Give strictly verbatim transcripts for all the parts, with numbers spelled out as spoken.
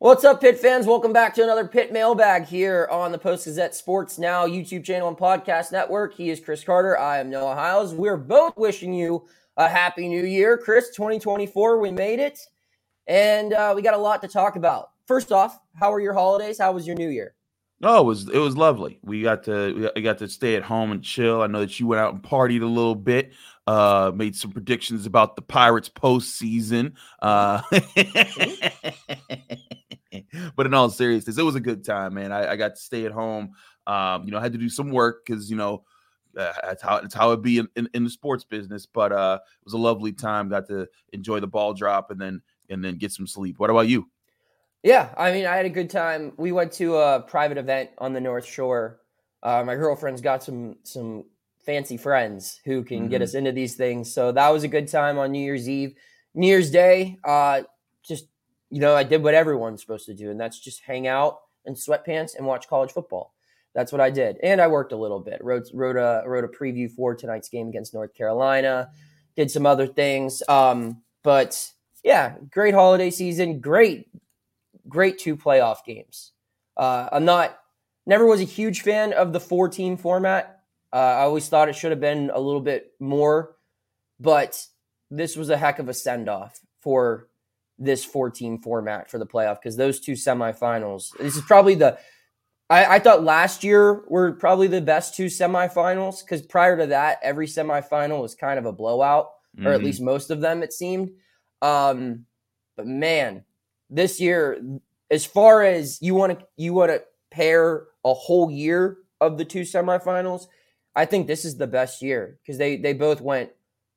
What's up, Pitt fans? Welcome back to another Pitt Mailbag here on the Post-Gazette Sports Now YouTube channel and podcast network. He is Chris Carter. I am Noah Hiles. We're both wishing you a happy new year. Chris, twenty twenty-four, we made it. And uh, we got a lot to talk about. First off, how were your holidays? How was your new year? Oh, it was, it was lovely. We got to we got to stay at home and chill. I know that you went out and partied a little bit. Uh, made some predictions about the Pirates postseason. Uh But in all seriousness, it was a good time, man. I, I got to stay at home. Um, you know, I had to do some work because, you know, uh, that's how it's how it be in, in, in the sports business. But uh, it was a lovely time. Got to enjoy the ball drop and then and then get some sleep. What about you? Yeah, I mean, I had a good time. We went to a private event on the North Shore. Uh, my girlfriend's got some some fancy friends who can mm-hmm. get us into these things. So that was a good time on New Year's Eve. New Year's Day, uh, just. You know, I did what everyone's supposed to do, and that's just hang out in sweatpants and watch college football. That's what I did. And I worked a little bit. Wrote wrote a wrote a preview for tonight's game against North Carolina. Did some other things. Um, but, yeah, great holiday season. Great, great two playoff games. Uh, I'm not – never was a huge fan of the four-team format. Uh, I always thought it should have been a little bit more. But this was a heck of a send-off for – this four-team format for the playoff, because those two semifinals, this is probably the, I, I thought last year were probably the best two semifinals, because prior to that, every semifinal was kind of a blowout, mm-hmm. or at least most of them, it seemed. Um, but man, this year, as far as you want to, you want to pair a whole year of the two semifinals, I think this is the best year, because they, they both went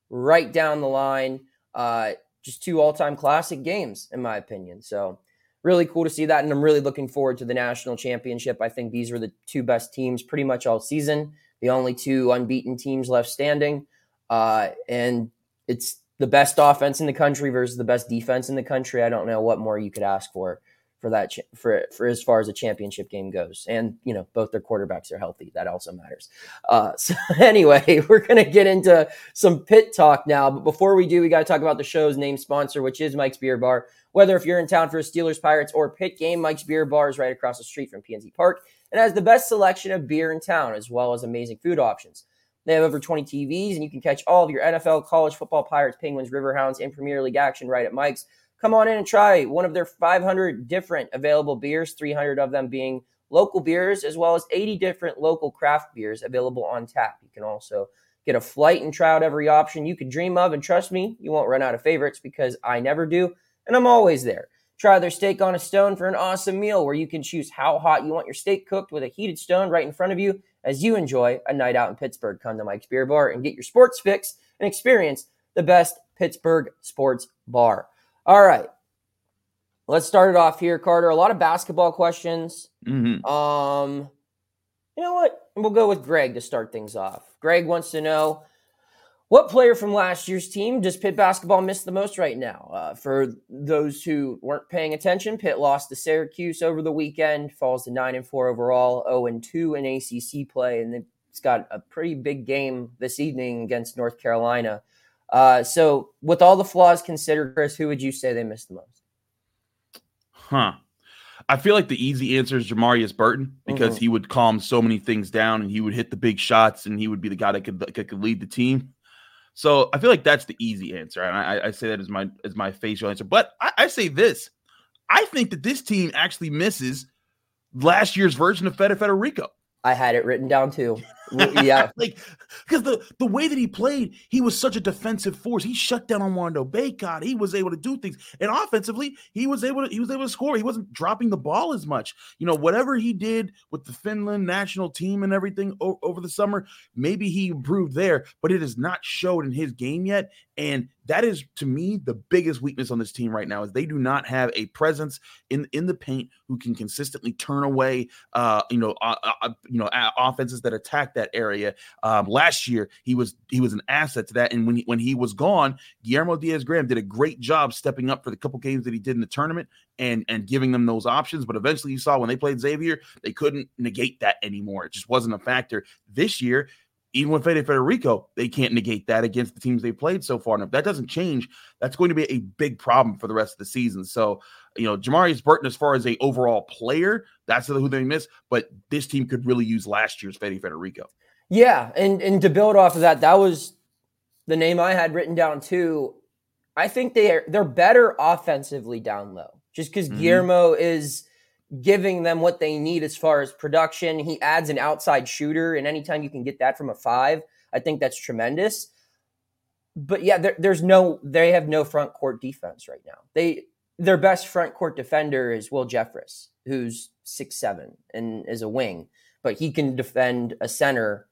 right down the line. Uh, Just two all-time classic games, in my opinion. So really cool to see that, and I'm really looking forward to the national championship. I think these were the two best teams pretty much all season, the only two unbeaten teams left standing. Uh, and it's the best offense in the country versus the best defense in the country. I don't know what more you could ask for for that cha- for, for as far as a championship game goes. And, you know, both their quarterbacks are healthy. That also matters. Uh, so anyway, we're going to get into some Pitt talk now. But before we do, we got to talk about the show's name sponsor, which is Mike's Beer Bar. Whether if you're in town for a Steelers, Pirates, or Pitt game, Mike's Beer Bar is right across the street from P N Z Park and has the best selection of beer in town, as well as amazing food options. They have over twenty T Vs, and you can catch all of your N F L, college football, Pirates, Penguins, Riverhounds, and Premier League action right at Mike's. Come on in and try one of their five hundred different available beers, three hundred of them being local beers, as well as eighty different local craft beers available on tap. You can also get a flight and try out every option you could dream of, and trust me, you won't run out of favorites because I never do, and I'm always there. Try their steak on a stone for an awesome meal where you can choose how hot you want your steak cooked with a heated stone right in front of you as you enjoy a night out in Pittsburgh. Come to Mike's Beer Bar and get your sports fix and experience the best Pittsburgh sports bar. All right, let's start it off here, Carter. A lot of basketball questions. Mm-hmm. Um, you know what? We'll go with Greg to start things off. Greg wants to know, what player from last year's team does Pitt basketball miss the most right now? Uh, for those who weren't paying attention, Pitt lost to Syracuse over the weekend, falls to nine and four overall, oh and two in A C C play, and it's got a pretty big game this evening against North Carolina. Uh, so with all the flaws considered, Chris, who would you say they missed the most? Huh. I feel like the easy answer is Jamarius Burton, because mm-hmm. he would calm so many things down and he would hit the big shots and he would be the guy that could, that could lead the team. So I feel like that's the easy answer. And I, I say that as my, as my facial answer, but I, I say this, I think that this team actually misses last year's version of Fede Federiko. I had it written down too. Yeah. Like, because the, the way that he played, he was such a defensive force. He shut down on Wando Baycott. He was able to do things. And offensively, he was able to, he was able to score. He wasn't dropping the ball as much. You know, whatever he did with the Finland national team and everything o- over the summer, maybe he improved there, but it has not showed in his game yet. And that is, to me, the biggest weakness on this team right now is they do not have a presence in, in the paint who can consistently turn away, uh, you know, uh, uh, you know, uh, offenses that attack that area. Um, last year, he was he was an asset to that, and when he, when he was gone, Guillermo Diaz Graham did a great job stepping up for the couple games that he did in the tournament and and giving them those options. But eventually, you saw when they played Xavier, they couldn't negate that anymore. It just wasn't a factor this year. Even with Fede Federiko, they can't negate that against the teams they played so far. And if that doesn't change, that's going to be a big problem for the rest of the season. So, you know, Jamarius Burton, as far as a overall player, that's who they miss. But this team could really use last year's Fede Federiko. Yeah, and, and to build off of that, that was the name I had written down too. I think they're they're better offensively down low, just because mm-hmm. Guillermo is giving them what they need as far as production. He adds an outside shooter, and anytime you can get that from a five, I think that's tremendous. But yeah, there, there's no, they have no front court defense right now. They their best front court defender is Will Jeffress, who's six seven and is a wing, but he can defend a center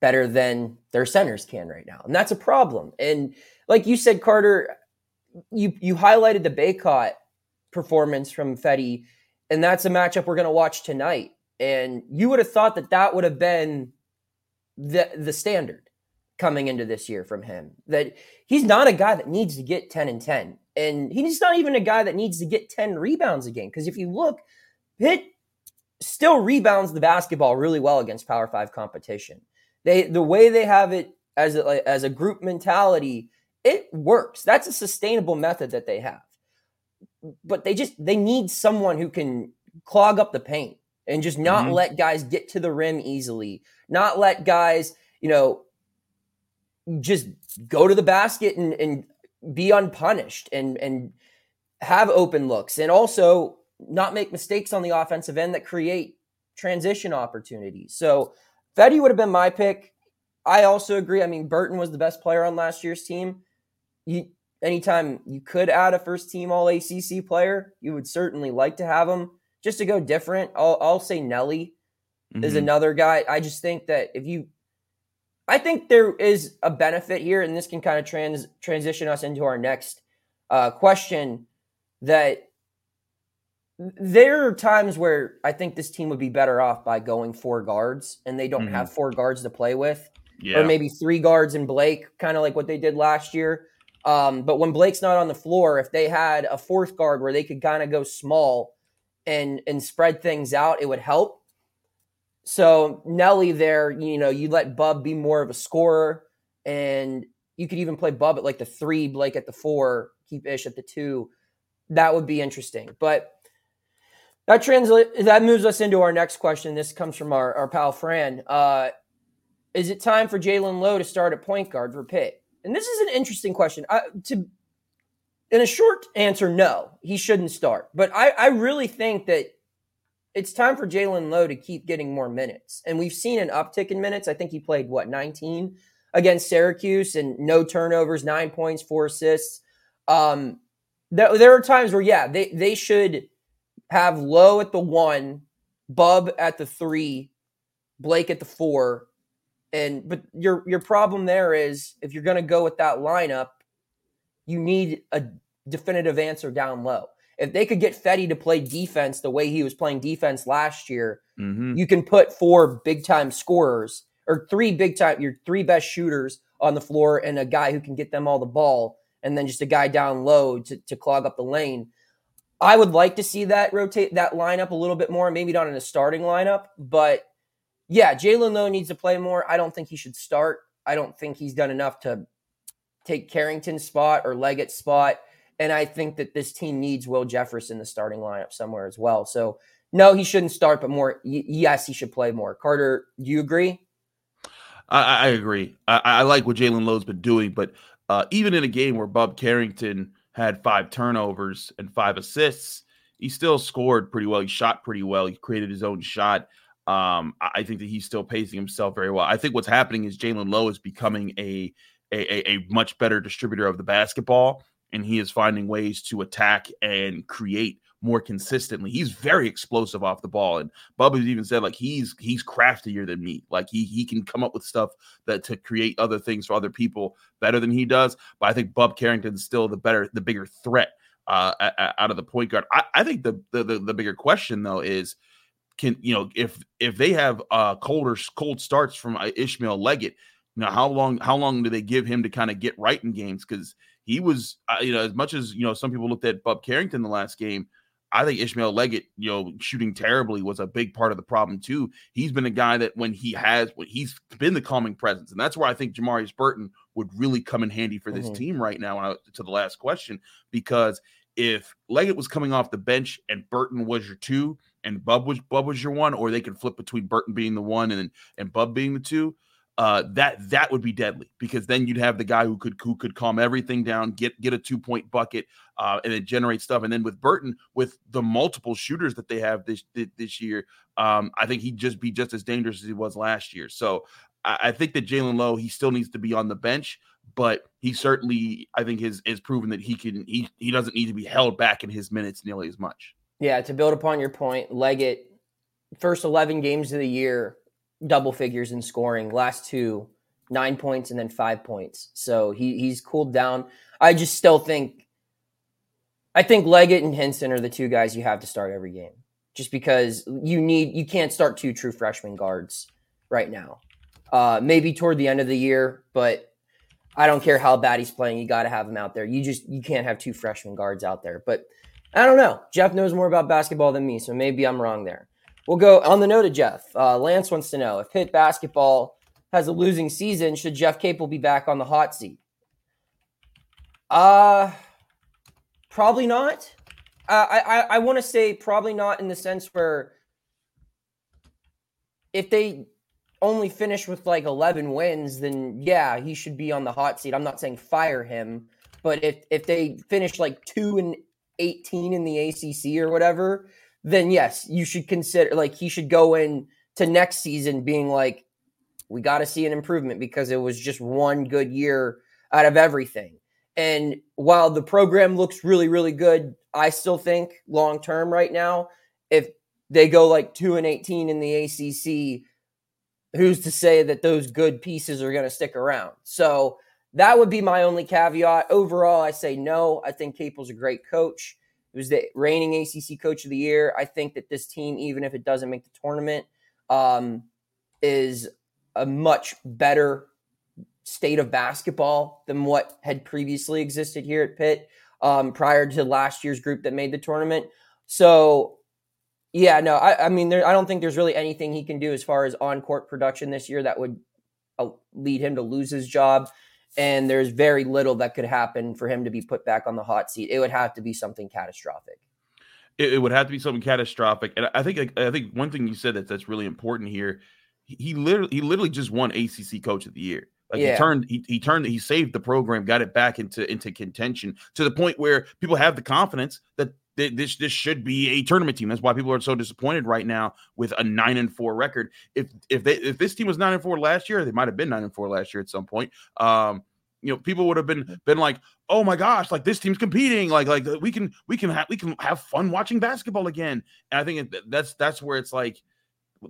better than their centers can right now, and that's a problem. And like you said, Carter, you you highlighted the Baycott performance from Fede. And that's a matchup we're going to watch tonight. And you would have thought that that would have been the the standard coming into this year from him. That he's not a guy that needs to get ten and ten. And he's not even a guy that needs to get ten rebounds a game. Because if you look, Pitt still rebounds the basketball really well against Power Five competition. They the way they have it as a, as a group mentality, it works. That's a sustainable method that they have. But they just, they need someone who can clog up the paint and just not mm-hmm. let guys get to the rim easily, not let guys, you know, just go to the basket and, and be unpunished and, and have open looks, and also not make mistakes on the offensive end that create transition opportunities. So Fede would have been my pick. I also agree. I mean, Burton was the best player on last year's team. You Anytime you could add a first-team All-A C C player, you would certainly like to have him. Just to go different, I'll, I'll say Nelly mm-hmm. is another guy. I just think that if you – I think there is a benefit here, and this can kind of trans, transition us into our next uh, question, that there are times where I think this team would be better off by going four guards, and they don't mm-hmm. have four guards to play with. Yeah. Or maybe three guards and Blake, kind of like what they did last year. Um, but when Blake's not on the floor, if they had a fourth guard where they could kind of go small and and spread things out, it would help. So Nelly there, you know, you let Bub be more of a scorer, and you could even play Bub at like the three, Blake at the four, keep Ish at the two. That would be interesting. But that translate that moves us into our next question. This comes from our, our pal Fran. Uh, is it time for Jaland Love to start at point guard for Pitt? And this is an interesting question. I, to, in a short answer, no, he shouldn't start. But I, I really think that it's time for Jaland Love to keep getting more minutes. And we've seen an uptick in minutes. I think he played, what, nineteen against Syracuse, and no turnovers, nine points, four assists. Um, there, there are times where, yeah, they, they should have Lowe at the one, Bub at the three, Blake at the four. And but your your problem there is if you're going to go with that lineup, you need a definitive answer down low. If they could get Fede to play defense the way he was playing defense last year, mm-hmm. you can put four big time scorers or three big time your three best shooters on the floor and a guy who can get them all the ball, and then just a guy down low to, to clog up the lane. I would like to see that rotate that lineup a little bit more, maybe not in a starting lineup, but. Yeah, Jaland Love needs to play more. I don't think he should start. I don't think he's done enough to take Carrington's spot or Leggett's spot. And I think that this team needs Will Jeffress in the starting lineup somewhere as well. So, no, he shouldn't start, but more, y- yes, he should play more. Carter, do you agree? I, I agree. I, I like what Jaland Love's been doing, but uh, even in a game where Bub Carrington had five turnovers and five assists, he still scored pretty well. He shot pretty well. He created his own shot. Um, I think that he's still pacing himself very well. I think what's happening is Jaland Love is becoming a, a, a much better distributor of the basketball, and he is finding ways to attack and create more consistently. He's very explosive off the ball. And Bubba's even said, like, he's he's craftier than me. Like, he he can come up with stuff that to create other things for other people better than he does. But I think Bub Carrington's still the better, the bigger threat uh, out of the point guard. I, I think the, the the bigger question, though, is, can you know, if if they have uh, colder cold starts from Ishmael Leggett, you know, how long how long do they give him to kind of get right in games? Because he was, uh, you know, as much as, you know, some people looked at Bub Carrington the last game, I think Ishmael Leggett, you know, shooting terribly was a big part of the problem too. He's been a guy that when he has, when he's been the calming presence. And that's where I think Jamarius Burton would really come in handy for this mm-hmm. team right now. And I, to the last question, because if Leggett was coming off the bench and Burton was your two and Bub was, Bub was your one, or they could flip between Burton being the one and, and Bub being the two, uh, that, that would be deadly, because then you'd have the guy who could, who could calm everything down, get, get a two point bucket, uh, and then generate stuff. And then with Burton, with the multiple shooters that they have this, this year, um, I think he'd just be just as dangerous as he was last year. So I, I think that Jaland Love, he still needs to be on the bench, but he certainly, I think has, has proven that he can, he, he doesn't need to be held back in his minutes nearly as much. Yeah. To build upon your point, Leggett, first eleven games of the year, double figures in scoring, last two, nine points and then five points. So he he's cooled down. I just still think, I think Leggett and Hinson are the two guys you have to start every game, just because you need, you can't start two true freshman guards right now. Uh, maybe toward the end of the year, but I don't care how bad he's playing. You got to have him out there. You just, you can't have two freshman guards out there, but I don't know. Jeff knows more about basketball than me, so maybe I'm wrong there. We'll go on the note of Jeff. Uh, Lance wants to know, if Pitt basketball has a losing season, should Jeff Capel be back on the hot seat? Uh, probably not. Uh, I, I, I want to say probably not, in the sense where if they only finish with like eleven wins, then yeah, he should be on the hot seat. I'm not saying fire him, but if, if they finish like two and eighteen in the A C C or whatever, then yes, you should consider, like, he should go in to next season being like, we got to see an improvement, because it was just one good year out of everything. And while the program looks really, really good, I still think long-term right now, if they go like two and eighteen in the A C C, who's to say that those good pieces are going to stick around? So that would be my only caveat. Overall, I say no. I think Capel's a great coach. It was the reigning A C C Coach of the Year. I think that this team, even if it doesn't make the tournament, um, is a much better state of basketball than what had previously existed here at Pitt um, prior to last year's group that made the tournament. So, yeah, no, I, I mean, there, I don't think there's really anything he can do as far as on-court production this year that would uh, lead him to lose his job. And there's very little that could happen for him to be put back on the hot seat. It would have to be something catastrophic. It, it would have to be something catastrophic. And I think I think one thing you said that that's really important here. He, he literally he literally just won A C C Coach of the Year. Like yeah. he turned he, he turned he saved the program, got it back into into contention, to the point where people have the confidence that this this should be a tournament team. That's why people are so disappointed right now with a nine and four record. If if they if this team was nine and four last year, they might have been nine and four last year at some point. Um, you know, people would have been been like, "Oh my gosh, like this team's competing. Like like we can we can ha- we can have fun watching basketball again." And I think that's that's where it's like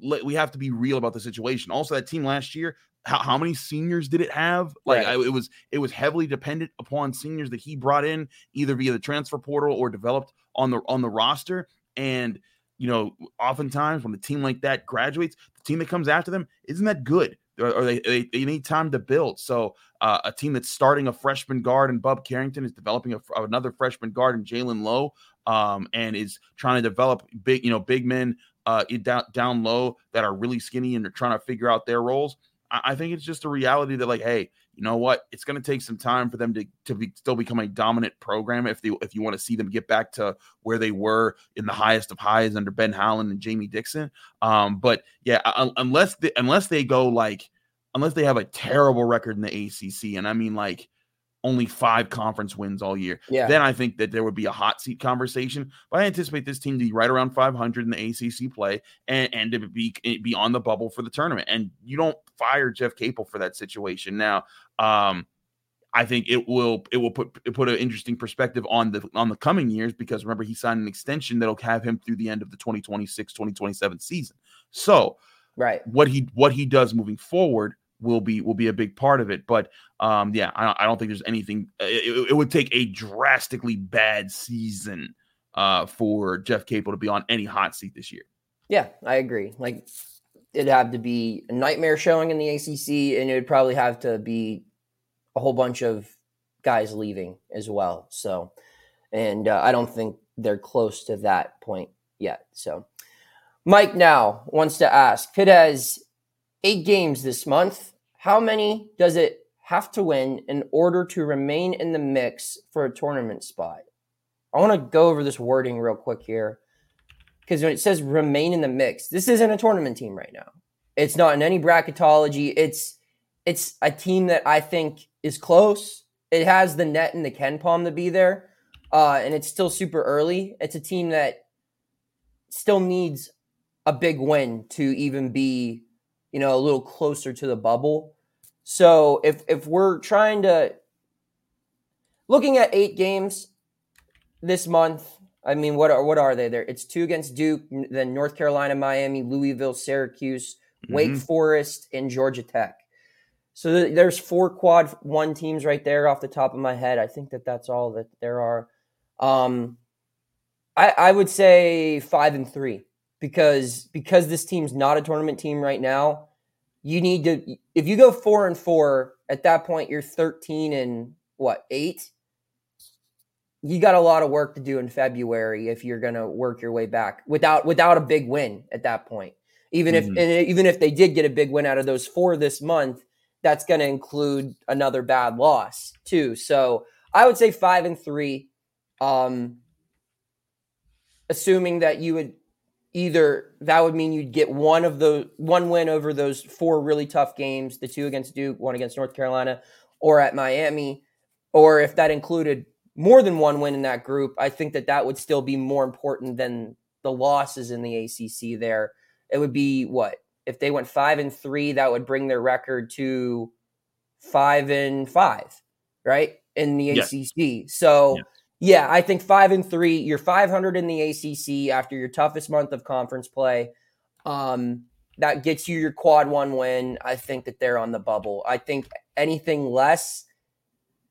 we have to be real about the situation. Also, that team last year, how, how many seniors did it have? Like right. I, it was it was heavily dependent upon seniors that he brought in either via the transfer portal or developed on the on the roster. And you know, oftentimes when a team like that graduates, the team that comes after them isn't that good, or, or they, they they need time to build. So uh, a team that's starting a freshman guard and Bub Carrington is developing a, another freshman guard in Jaland Love, um, and is trying to develop big you know big men uh, down down low that are really skinny and are trying to figure out their roles. I, I think it's just a reality that, like, hey, you know what? It's going to take some time for them to, to be, still become a dominant program if they if you want to see them get back to where they were in the highest of highs under Ben Howland and Jamie Dixon. Um, but yeah, unless the, unless they go like unless they have a terrible record in the A C C, and I mean like only five conference wins all year. Yeah. Then I think that there would be a hot seat conversation. But I anticipate this team to be right around five hundred in the A C C play and, and to be, be on the bubble for the tournament. And you don't fire Jeff Capel for that situation. Now, um, I think it will it will put it put an interesting perspective on the on the coming years, because remember, he signed an extension that'll have him through the end of the twenty twenty-six twenty twenty-seven season. So, right, what he what he does moving forward will be will be a big part of it. But um, yeah, I don't, I don't think there's anything. It, it would take a drastically bad season uh, for Jeff Capel to be on any hot seat this year. Yeah, I agree. Like, it'd have to be a nightmare showing in the A C C, and it would probably have to be a whole bunch of guys leaving as well. So, and uh, I don't think they're close to that point yet. So Mike now wants to ask, Pitt has eight games this month. How many does it have to win in order to remain in the mix for a tournament spot? I want to go over this wording real quick here, because when it says remain in the mix, this isn't a tournament team right now. It's not in any bracketology. It's, it's a team that I think is close. It has the net and the Ken Palm to be there, uh, and it's still super early. It's a team that still needs a big win to even be, you know, a little closer to the bubble. So if if we're trying to looking at eight games this month, I mean, what are what are they there? It's two against Duke, then North Carolina, Miami, Louisville, Syracuse, mm-hmm. Wake Forest, and Georgia Tech. So there's four quad one teams right there off the top of my head. I think that that's all that there are. Um, I, I would say five and three because because this team's not a tournament team right now. You need to if you go four and four at that point, you're thirteen and what eight. You got a lot of work to do in February if you're going to work your way back without without a big win at that point. Even mm-hmm. if and even if they did get a big win out of those four this month, that's going to include another bad loss too. So I would say five and three, um, assuming that you would either, that would mean you'd get one of the one win over those four really tough games, the two against Duke, one against North Carolina or at Miami, or if that included more than one win in that group, I think that that would still be more important than the losses in the A C C there. It would be what, if they went five and three, that would bring their record to five and five, right? In the yes. A C C. So yes. yeah, I think five and three, you're five hundred in the A C C after your toughest month of conference play. Um, that gets you your quad one win. I think that they're on the bubble. I think anything less,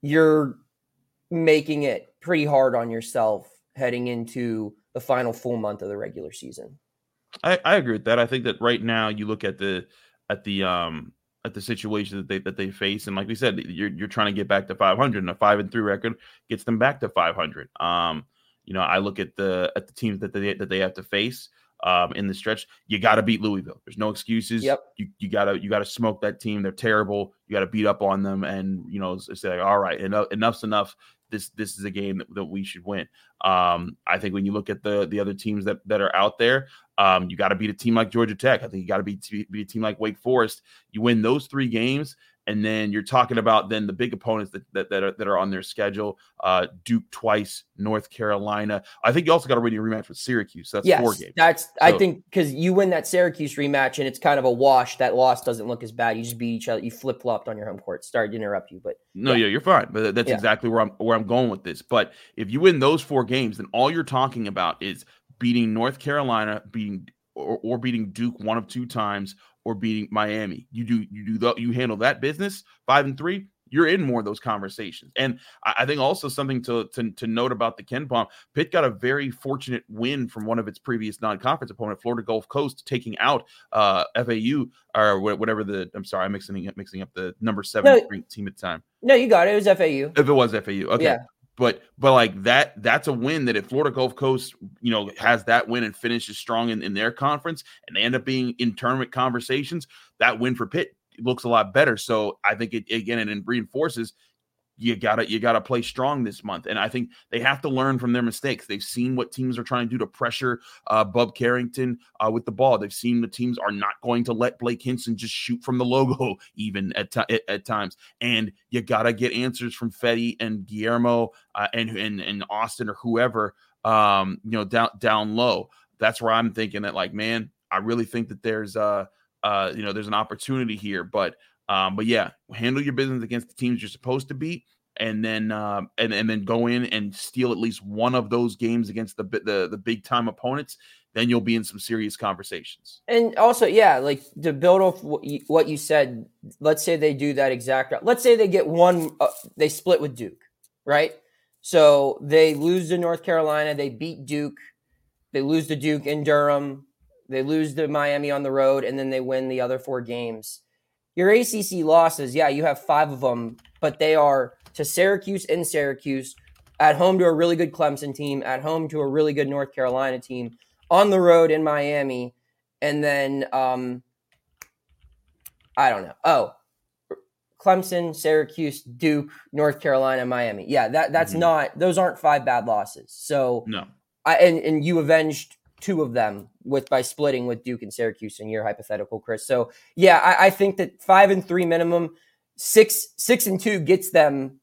you're making it pretty hard on yourself heading into the final full month of the regular season. I, I agree with that. I think that right now you look at the at the um at the situation that they that they face, and like we said, you're you're trying to get back to five hundred, and a five and three record gets them back to five hundred. Um, you know, I look at the at the teams that they that they have to face um in the stretch. You got to beat Louisville. There's no excuses. Yep. You you gotta you gotta smoke that team. They're terrible. You got to beat up on them, and you know say like, all right, enough enough's enough. This this is a game that, that we should win. Um, I think when you look at the the other teams that, that are out there, um, you got to beat a team like Georgia Tech. I think you got to beat, beat a team like Wake Forest. You win those three games, and then you're talking about then the big opponents that that, that, are, that are on their schedule. Uh, Duke twice, North Carolina. I think you also got to win your rematch with Syracuse. So that's yes, four games. That's so, I think because you win that Syracuse rematch, and it's kind of a wash. That loss doesn't look as bad. You just beat each other. You flip flopped on your home court. Sorry to interrupt you, but no, yeah, yeah you're fine. But that's yeah. exactly where I'm where I'm going with this. But if you win those four games, then all you're talking about is beating North Carolina, beating or, or beating Duke one of two times. Or beating Miami, you do you do the, you handle that business five and three. You're in more of those conversations, and I, I think also something to, to to note about the Ken Palm. Pitt got a very fortunate win from one of its previous non-conference opponent, Florida Gulf Coast, taking out uh, F A U or whatever the. I'm sorry, I'm mixing mixing up the number seven no, team at the time. No, you got it. It was F A U. If it was F A U, okay. Yeah. But but like that, that's a win that if Florida Gulf Coast, you know, has that win and finishes strong in, in their conference and they end up being in tournament conversations, that win for Pitt looks a lot better. So I think, it again, it reinforces you gotta you gotta play strong this month. And I think they have to learn from their mistakes. They've seen what teams are trying to do to pressure uh, Bub Carrington uh, with the ball. They've seen the teams are not going to let Blake Hinson just shoot from the logo even at t- at times. And you gotta get answers from Fede and Guillermo uh, and, and and Austin or whoever um, you know down down low. That's where I'm thinking that, like, man, I really think that there's uh uh you know there's an opportunity here, but. Um, but yeah, handle your business against the teams you're supposed to beat, and then um, and and then go in and steal at least one of those games against the the the big time opponents. Then you'll be in some serious conversations. And also, yeah, like to build off what you, what you said. Let's say they do that exact. Let's say they get one. Uh, they split with Duke, right? So they lose to North Carolina. They beat Duke. They lose to Duke in Durham. They lose to Miami on the road, and then they win the other four games. Your A C C losses, yeah, you have five of them, but they are to Syracuse in Syracuse, at home to a really good Clemson team, at home to a really good North Carolina team, on the road in Miami, and then, um, I don't know. Oh, Clemson, Syracuse, Duke, North Carolina, Miami. Yeah, that that's mm-hmm. not – those aren't five bad losses. So no. I, and, and you avenged – two of them with by splitting with Duke and Syracuse in your hypothetical, Chris. So yeah, I, I think that five and three minimum, six six and two gets them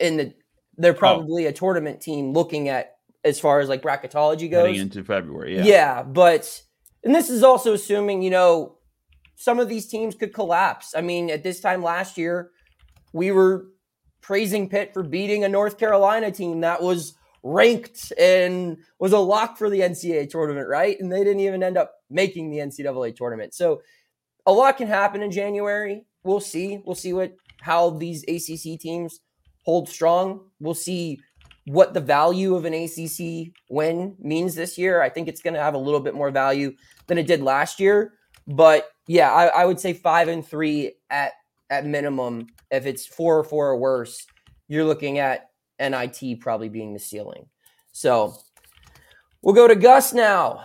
in the. They're probably oh. a tournament team looking at as far as like bracketology goes. Heading into February, yeah, yeah, but and this is also assuming you know some of these teams could collapse. I mean, at this time last year, we were praising Pitt for beating a North Carolina team that was ranked and was a lock for the N C double A tournament, right? And they didn't even end up making the N C double A tournament. So a lot can happen in January. We'll see. We'll see what how these A C C teams hold strong. We'll see what the value of an A C C win means this year. I think it's going to have a little bit more value than it did last year. But yeah, I, I would say five and three at at minimum. If it's four or four or worse, you're looking at N I T probably being the ceiling. So we'll go to Gus now.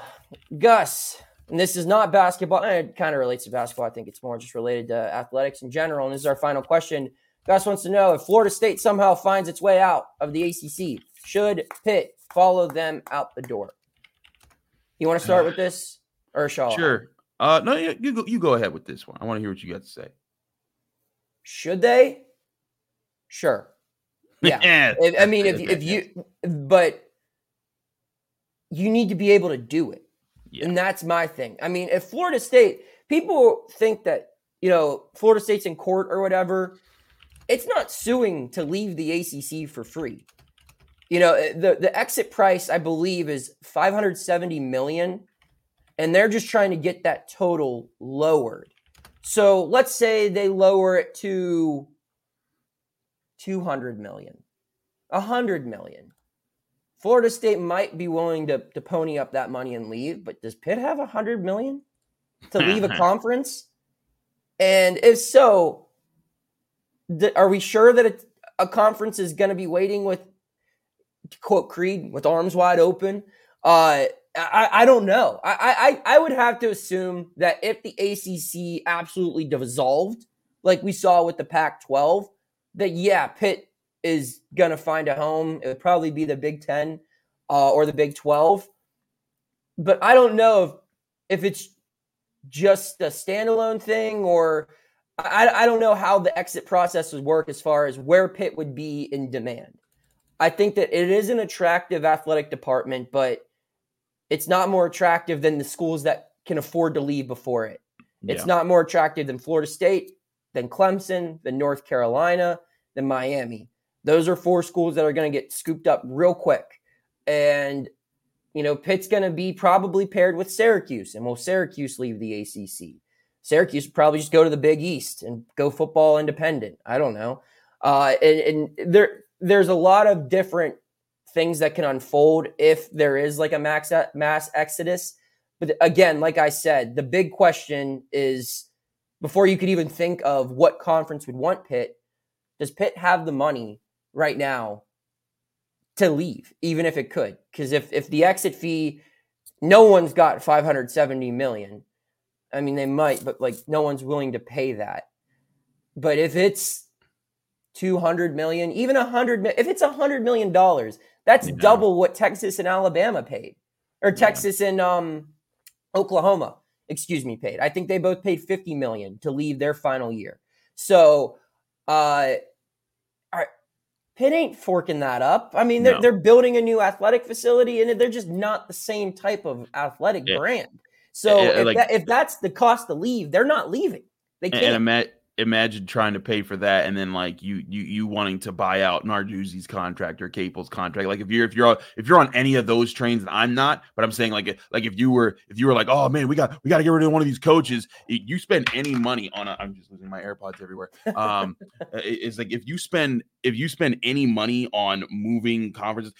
Gus, and this is not basketball. It kind of relates to basketball. I think it's more just related to athletics in general. And this is our final question. Gus wants to know if Florida State somehow finds its way out of the A C C, should Pitt follow them out the door? You want to start with this or shall I? Sure. Uh, no, you go, you go ahead with this one. I want to hear what you got to say. Should they? Sure. Yeah, I mean, if if you, but you need to be able to do it, yeah. And that's my thing. I mean, if Florida State, people think that you know Florida State's in court or whatever, it's not suing to leave the A C C for free. You know, the the exit price I believe is five hundred seventy million dollars, and they're just trying to get that total lowered. So let's say they lower it to two hundred million dollars, one hundred million dollars. Florida State might be willing to, to pony up that money and leave, but does Pitt have one hundred million dollars to leave a conference? And if so, th- are we sure that it, a conference is going to be waiting with, to quote Creed, with arms wide open? Uh, I, I don't know. I, I, I would have to assume that if the A C C absolutely dissolved, like we saw with the Pac twelve, that, yeah, Pitt is going to find a home. It would probably be the Big Ten uh, or the Big twelve. But I don't know if, if it's just a standalone thing or I, I don't know how the exit process would work as far as where Pitt would be in demand. I think that it is an attractive athletic department, but it's not more attractive than the schools that can afford to leave before it. Yeah. It's not more attractive than Florida State, than Clemson, than North Carolina, than Miami. Those are four schools that are going to get scooped up real quick. And, you know, Pitt's going to be probably paired with Syracuse. And will Syracuse leave the A C C? Syracuse would probably just go to the Big East and go football independent. I don't know. Uh, and and there, there's a lot of different things that can unfold if there is like a max, mass exodus. But again, like I said, the big question is, before you could even think of what conference would want Pitt, does Pitt have the money right now to leave, even if it could? Because if, if the exit fee, no one's got five hundred seventy million dollars. I mean, they might, but like no one's willing to pay that. But if it's two hundred million dollars, even one hundred million dollars. If it's one hundred million dollars, that's yeah. double what Texas and Alabama paid, or Texas yeah. and um, Oklahoma, excuse me, paid. I think they both paid fifty million dollars to leave their final year. So uh, all right, Pitt ain't forking that up. I mean, they're, no. they're building a new athletic facility, and they're just not the same type of athletic yeah. brand. So yeah, if, like, that, if that's the cost to leave, they're not leaving. They can't. And ima- imagine trying to pay for that, and then like you, you, you wanting to buy out Narduzzi's contract or Capel's contract. Like if you're, if you're, if you're on any of those trains, and I'm not, but I'm saying like, like if you were, if you were like, oh man, we got, we got to get rid of one of these coaches. You spend any money on a, I'm just losing my AirPods everywhere. Um, it's like if you spend, if you spend any money on moving conferences,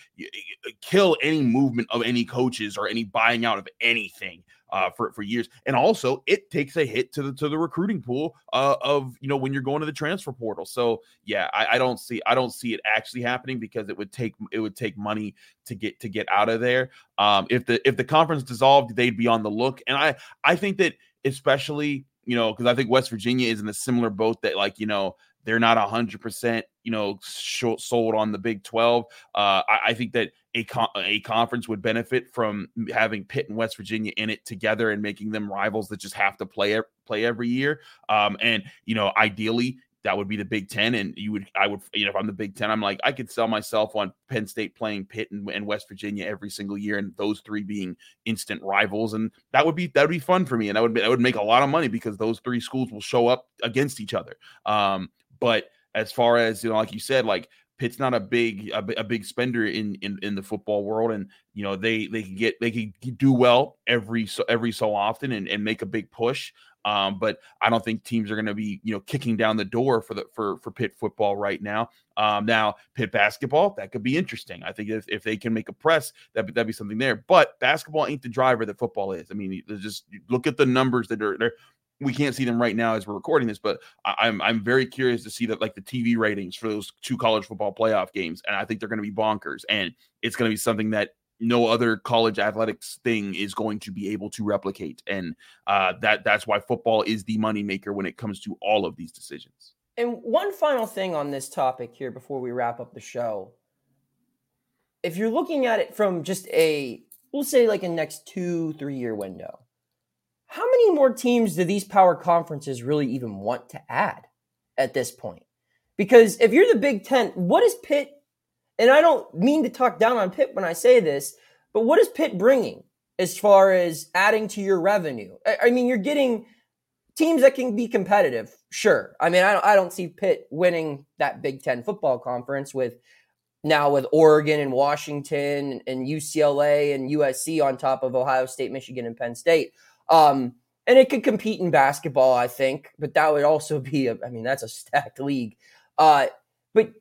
kill any movement of any coaches or any buying out of anything. Uh, for for years, and also it takes a hit to the to the recruiting pool uh, of you know when you're going to the transfer portal. So yeah, I, I don't see I don't see it actually happening because it would take it would take money to get to get out of there. Um, if the if the conference dissolved, they'd be on the look, and I I think that especially you know because I think West Virginia is in a similar boat that like you know they're not a hundred percent you know short, sold on the Big twelve. Uh, I, I think that. A, con- a conference would benefit from having Pitt and West Virginia in it together and making them rivals that just have to play play every year. Um, and, you know, ideally that would be the Big Ten. And you would, I would, you know, if I'm the Big Ten, I'm like, I could sell myself on Penn State playing Pitt and, and West Virginia every single year. And those three being instant rivals. And that would be, that'd be fun for me. And that would be, I would make a lot of money because those three schools will show up against each other. Um, but as far as, you know, like you said, like, Pitt's not a big a, a big spender in, in in the football world, and you know they they can get they can do well every so every so often and, and make a big push. Um, but I don't think teams are going to be you know kicking down the door for the for for Pitt football right now. Um, now Pitt basketball that could be interesting. I think if, if they can make a press, that that'd be something there. But basketball ain't the driver that football is. I mean, just look at the numbers that are there. We can't see them right now as we're recording this, but I'm I'm very curious to see that like the T V ratings for those two college football playoff games, and I think they're going to be bonkers, and it's going to be something that no other college athletics thing is going to be able to replicate, and uh, that that's why football is the moneymaker when it comes to all of these decisions. And one final thing on this topic here before we wrap up the show, if you're looking at it from just a we'll say like a next two three year window. How many more teams do these power conferences really even want to add at this point? Because if you're the Big Ten, what is Pitt? And I don't mean to talk down on Pitt when I say this, but what is Pitt bringing as far as adding to your revenue? I, I mean, you're getting teams that can be competitive. Sure. I mean, I don't, I don't see Pitt winning that Big Ten football conference with now with Oregon and Washington and U C L A and U S C on top of Ohio State, Michigan, and Penn State. Um, and it could compete in basketball, I think, but that would also be, a, I mean, that's a stacked league. Uh, but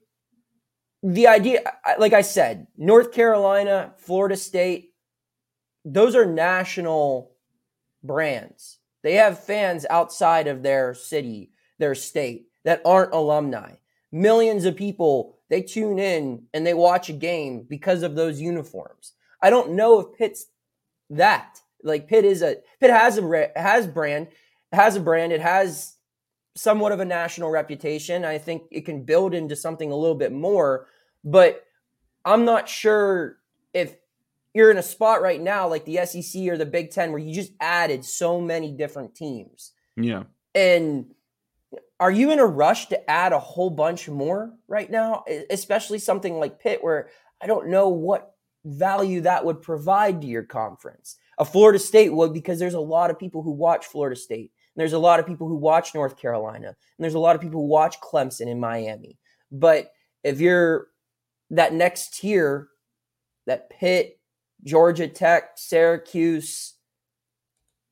the idea, like I said, North Carolina, Florida State, those are national brands. They have fans outside of their city, their state that aren't alumni. Millions of people, they tune in and they watch a game because of those uniforms. I don't know if Pitt's that. Like Pitt is a Pitt has a has brand has a brand. It has somewhat of a national reputation. I think it can build into something a little bit more, but I'm not sure if you're in a spot right now like the S E C or the Big Ten where you just added so many different teams. Yeah. And are you in a rush to add a whole bunch more right now, especially something like Pitt where I don't know what value that would provide to your conference? A Florida State would because there's a lot of people who watch Florida State. And there's a lot of people who watch North Carolina. And there's a lot of people who watch Clemson in Miami. But if you're that next tier, that Pitt, Georgia Tech, Syracuse,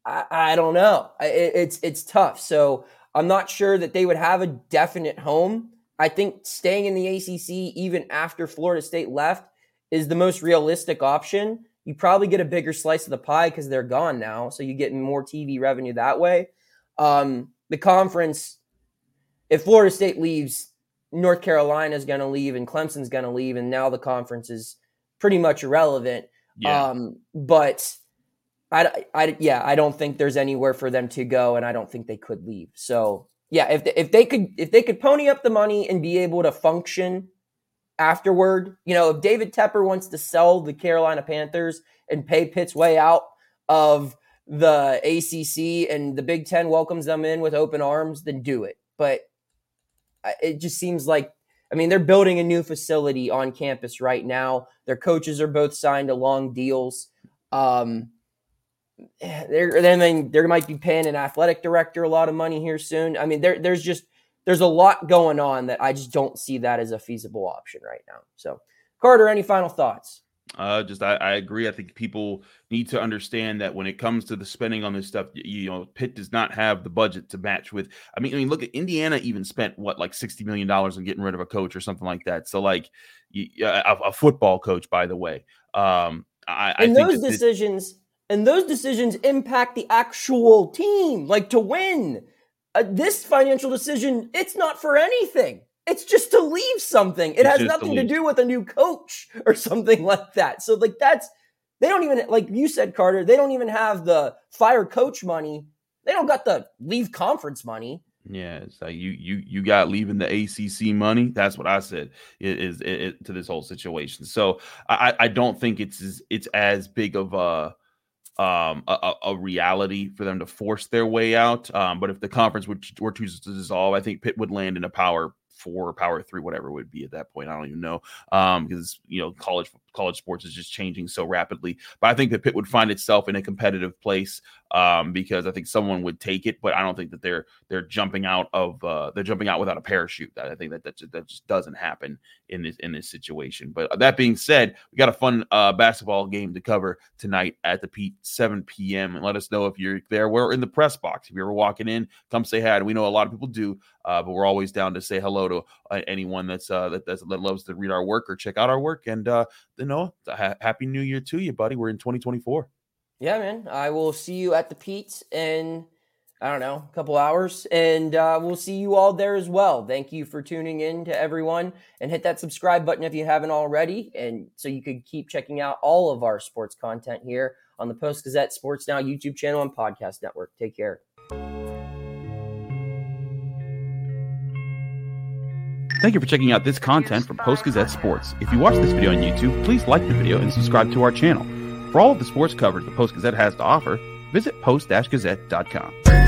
I, I don't know. It, it's, it's tough. So I'm not sure that they would have a definite home. I think staying in the A C C even after Florida State left is the most realistic option. You probably get a bigger slice of the pie because they're gone now. So you get more T V revenue that way. Um, the conference, if Florida State leaves, North Carolina is going to leave and Clemson's going to leave. And now the conference is pretty much irrelevant. Yeah. Um, but I, I, yeah, I don't think there's anywhere for them to go and I don't think they could leave. So yeah, if if they could if they could pony up the money and be able to function afterward, you know, if David Tepper wants to sell the Carolina Panthers and pay Pitt's way out of the A C C and the Big Ten welcomes them in with open arms, then do it. But it just seems like, I mean, they're building a new facility on campus right now. Their coaches are both signed to long deals. Um, they're, then they, they might be paying an athletic director a lot of money here soon. I mean, there, there's just, there's a lot going on that I just don't see that as a feasible option right now. So, Carter, any final thoughts? Uh, just I, I agree. I think people need to understand that when it comes to the spending on this stuff, you, you know, Pitt does not have the budget to match with. I mean, I mean, look at Indiana. Even spent what, like sixty million dollars on getting rid of a coach or something like that. So, like you, a, a football coach, by the way. Um, I, I and think those decisions it, and those decisions impact the actual team, like to win. Uh, this financial decision, it's not for anything. It's just to leave something. It has nothing to, to do with a new coach or something like that. So, like, that's, they don't even, like you said, Carter, they don't even have the fire coach money. They don't got the leave conference money. Yeah, it's like you you you got leaving the A C C money. That's what I said is it, it, it, to this whole situation. So I, I don't think it's as, it's as big of a um a, a reality for them to force their way out. Um, but if the conference would were to dissolve, I think Pitt would land in a power four or power three, whatever it would be at that point. I don't even know. Um, because, you know, college college sports is just changing so rapidly. But I think that Pitt would find itself in a competitive place, um, because I think someone would take it. But I don't think that they're they're jumping out of uh, they're jumping out without a parachute. I think that that just, that just doesn't happen in this in this situation. But that being said, we got a fun uh, basketball game to cover tonight at the Pete seven p.m. And let us know if you're there. We're in the press box. If you're walking in, come say hi. And we know a lot of people do, uh, but we're always down to say hello to uh, anyone that's uh, that that's, that loves to read our work or check out our work. And uh, then Noah, happy new year to you, buddy. We're in twenty twenty-four. Yeah, man. I will see you at the Pete's in, I don't know, a couple hours, and uh, we'll see you all there as well. Thank you for tuning in to everyone, and hit that subscribe button if you haven't already, and so you could keep checking out all of our sports content here on the Post-Gazette Sports Now YouTube channel and podcast network. Take care. Thank you for checking out this content from Post-Gazette Sports. If you watch this video on YouTube, please like the video and subscribe to our channel. For all of the sports coverage the Post-Gazette has to offer, visit post dash gazette dot com.